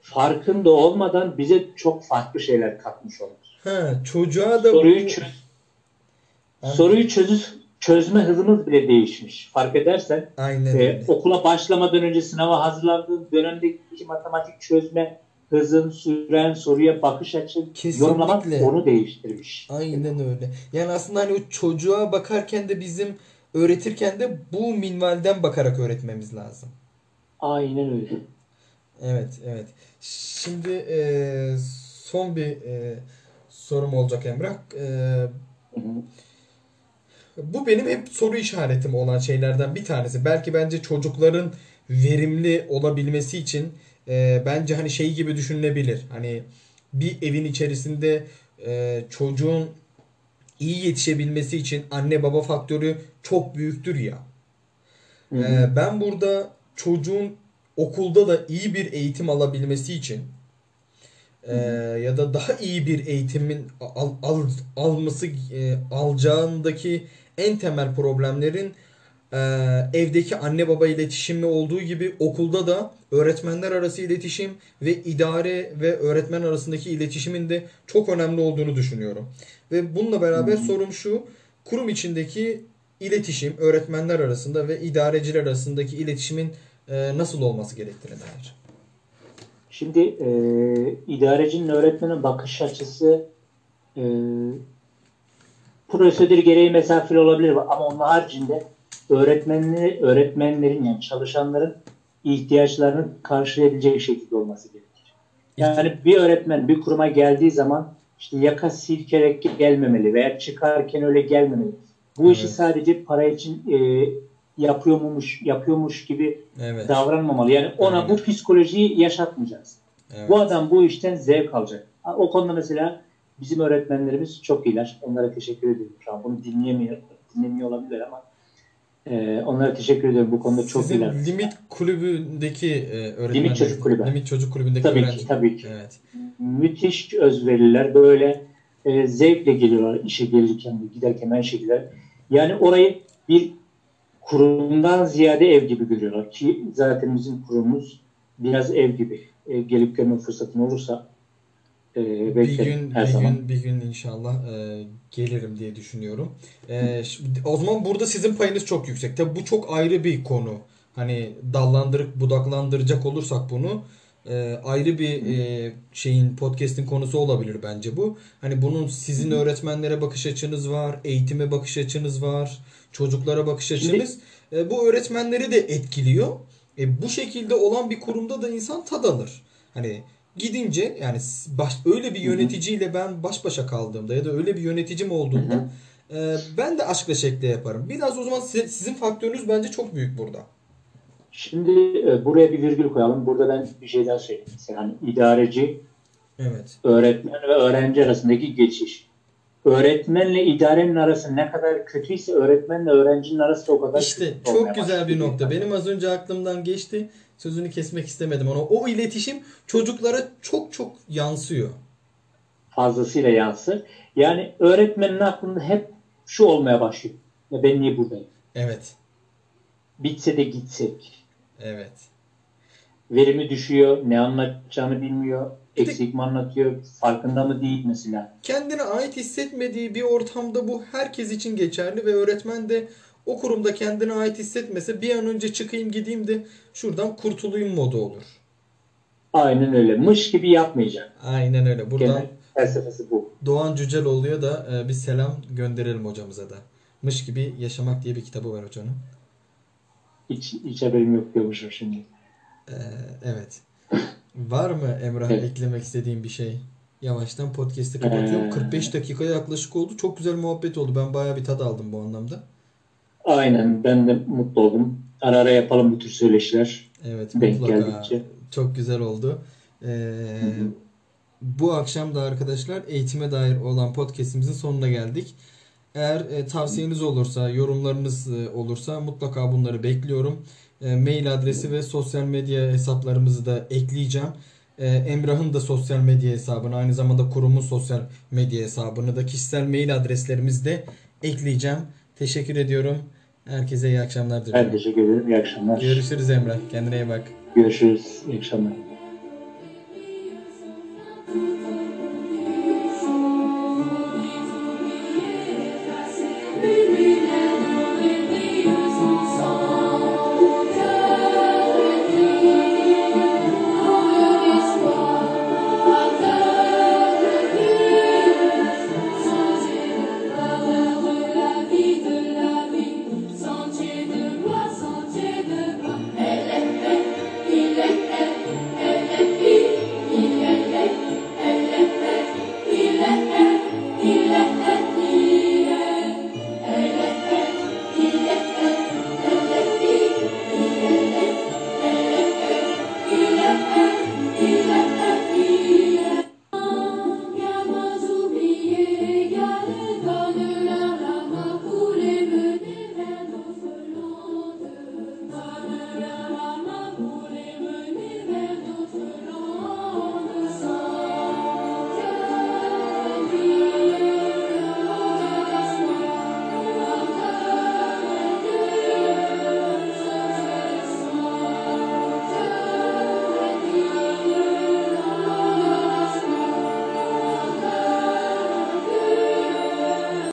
farkında olmadan bize çok farklı şeyler katmış olur. Ha, çocuğa da soruyu, bu... çöz... soruyu çöz... çözme hızımız bile değişmiş. Fark edersen e, okula başlamadan önce sınava hazırlandığın dönemdeki matematik çözme hızın, süren, soruya bakış açın, kesinlikle. Yorumlamak onu değiştirmiş. Aynen öyle. Yani aslında hani o çocuğa bakarken de bizim öğretirken de bu minvalden bakarak öğretmemiz lazım. Aynen öyle. Evet, evet. Şimdi e, son bir e, sorum olacak Emrah. Ee, bu benim hep soru işaretim olan şeylerden bir tanesi. Belki bence çocukların verimli olabilmesi için e, bence hani şey gibi düşünülebilir. Hani bir evin içerisinde e, çocuğun iyi yetişebilmesi için anne baba faktörü çok büyüktür ya. E, ben burada çocuğun okulda da iyi bir eğitim alabilmesi için Ee, ya da daha iyi bir eğitimin al, al, alması e, alacağındaki en temel problemlerin e, evdeki anne baba iletişimi olduğu gibi okulda da öğretmenler arası iletişim ve idare ve öğretmen arasındaki iletişimin de çok önemli olduğunu düşünüyorum. Ve bununla beraber hmm. sorum şu: kurum içindeki iletişim, öğretmenler arasında ve idareciler arasındaki iletişimin e, nasıl olması gerektiğine dair. Şimdi e, idarecinin öğretmenin bakış açısı e, prosedür gereği mesafeli olabilir ama onun haricinde öğretmenleri, öğretmenlerin yani çalışanların ihtiyaçlarını karşılayabilecek şekilde olması gerekir. Yani bir öğretmen bir kuruma geldiği zaman işte yaka silkerek gelmemeli veya çıkarken öyle gelmemeli. Bu evet. işi sadece para için e, yapıyormuş yapıyormuş gibi evet. davranmamalı. Yani ona evet. bu psikolojiyi yaşatmayacağız. Evet. Bu adam bu işten zevk alacak. O konuda mesela bizim öğretmenlerimiz çok iyiler. Onlara teşekkür ediyorum. Şu an bunu dinleyemiyor, dinlemiyor olabilir ama e, onlara teşekkür ediyorum. Bu konuda çok Sizin iyiler. Limit kulübündeki öğretmenler. Limit Çocuk Kulübü. Limit Çocuk Kulübündeki tabii öğrenci. Ki, tabii ki. Evet. Müthiş özverililer. Böyle e, zevkle geliyorlar. İşe gelirken, giderken her şekilde. Yani orayı bir kurumdan ziyade ev gibi görüyorlar ki zaten bizim kurumumuz biraz ev gibi. E, gelip görme fırsatın olursa e, bir gün her bir zaman. gün bir gün inşallah e, gelirim diye düşünüyorum. E, şimdi, o zaman burada sizin payınız çok yüksek. Tabii bu çok ayrı bir konu. Hani dallandırıp budaklandıracak olursak bunu e, ayrı bir e, şeyin podcast'in konusu olabilir bence bu. Hani bunun sizin Hı. öğretmenlere bakış açınız var, eğitime bakış açınız var. Çocuklara bakış açınız Şimdi, e, bu öğretmenleri de etkiliyor. E, bu şekilde olan bir kurumda da insan tad alır. Hani gidince yani baş, öyle bir yöneticiyle ben baş başa kaldığımda ya da öyle bir yöneticim olduğunda e, ben de aşkla şekle yaparım. Biraz o zaman size, sizin faktörünüz bence çok büyük burada. Şimdi e, buraya bir virgül koyalım. Burada ben bir şey daha söyleyeyim. Yani idareci, evet. öğretmen ve öğrenci arasındaki geçiş. Öğretmenle idarenin arası ne kadar kötüyse öğretmenle öğrencinin arası o kadar işte, kötü. İşte çok güzel bir nokta. Benim az önce aklımdan geçti. Sözünü kesmek istemedim ona. O iletişim çocuklara çok çok yansıyor. Fazlasıyla yansır. Yani öğretmenin aklında hep şu olmaya başlıyor. Ya ben niye buradayım? Evet. Bitse de gitsek. Evet. Verimi düşüyor. Ne anlatacağını bilmiyor. Eksik mi anlatıyor? Farkında mı değil mesela? Kendine ait hissetmediği bir ortamda bu herkes için geçerli ve öğretmen de o kurumda kendine ait hissetmese bir an önce çıkayım gideyim de şuradan kurtulayım modu olur. Aynen öyle. Mış gibi yapmayacak. Aynen öyle. Buradan genel felsefesi bu. Doğan Cücel oluyor da e, bir selam gönderelim hocamıza da. Mış gibi yaşamak diye bir kitabı var hocanın. Hiç, hiç haberim yok diyormuşum şimdi. Ee, evet. Var mı Emrah evet. eklemek istediğin bir şey? Yavaştan podcast'ı kapatıyorum. Ee... kırk beş dakikaya yaklaşık oldu. Çok güzel muhabbet oldu. Ben bayağı bir tad aldım bu anlamda. Aynen. Ben de mutlu oldum. Ara ara yapalım bu tür söyleşiler. Evet. Denk mutlaka. Geldikçe. Çok güzel oldu. Ee, hı hı. Bu akşam da arkadaşlar eğitime dair olan podcast'imizin sonuna geldik. Eğer e, tavsiyeniz olursa, yorumlarınız e, olursa mutlaka bunları bekliyorum. E, mail adresi ve sosyal medya hesaplarımızı da ekleyeceğim. E, Emrah'ın da sosyal medya hesabını, aynı zamanda kurumun sosyal medya hesabını da, kişisel mail adreslerimizi de ekleyeceğim. Teşekkür ediyorum. Herkese iyi akşamlar diliyorum. Ben teşekkür ederim. İyi akşamlar. Görüşürüz Emrah. Kendine iyi bak. Görüşürüz. İyi akşamlar.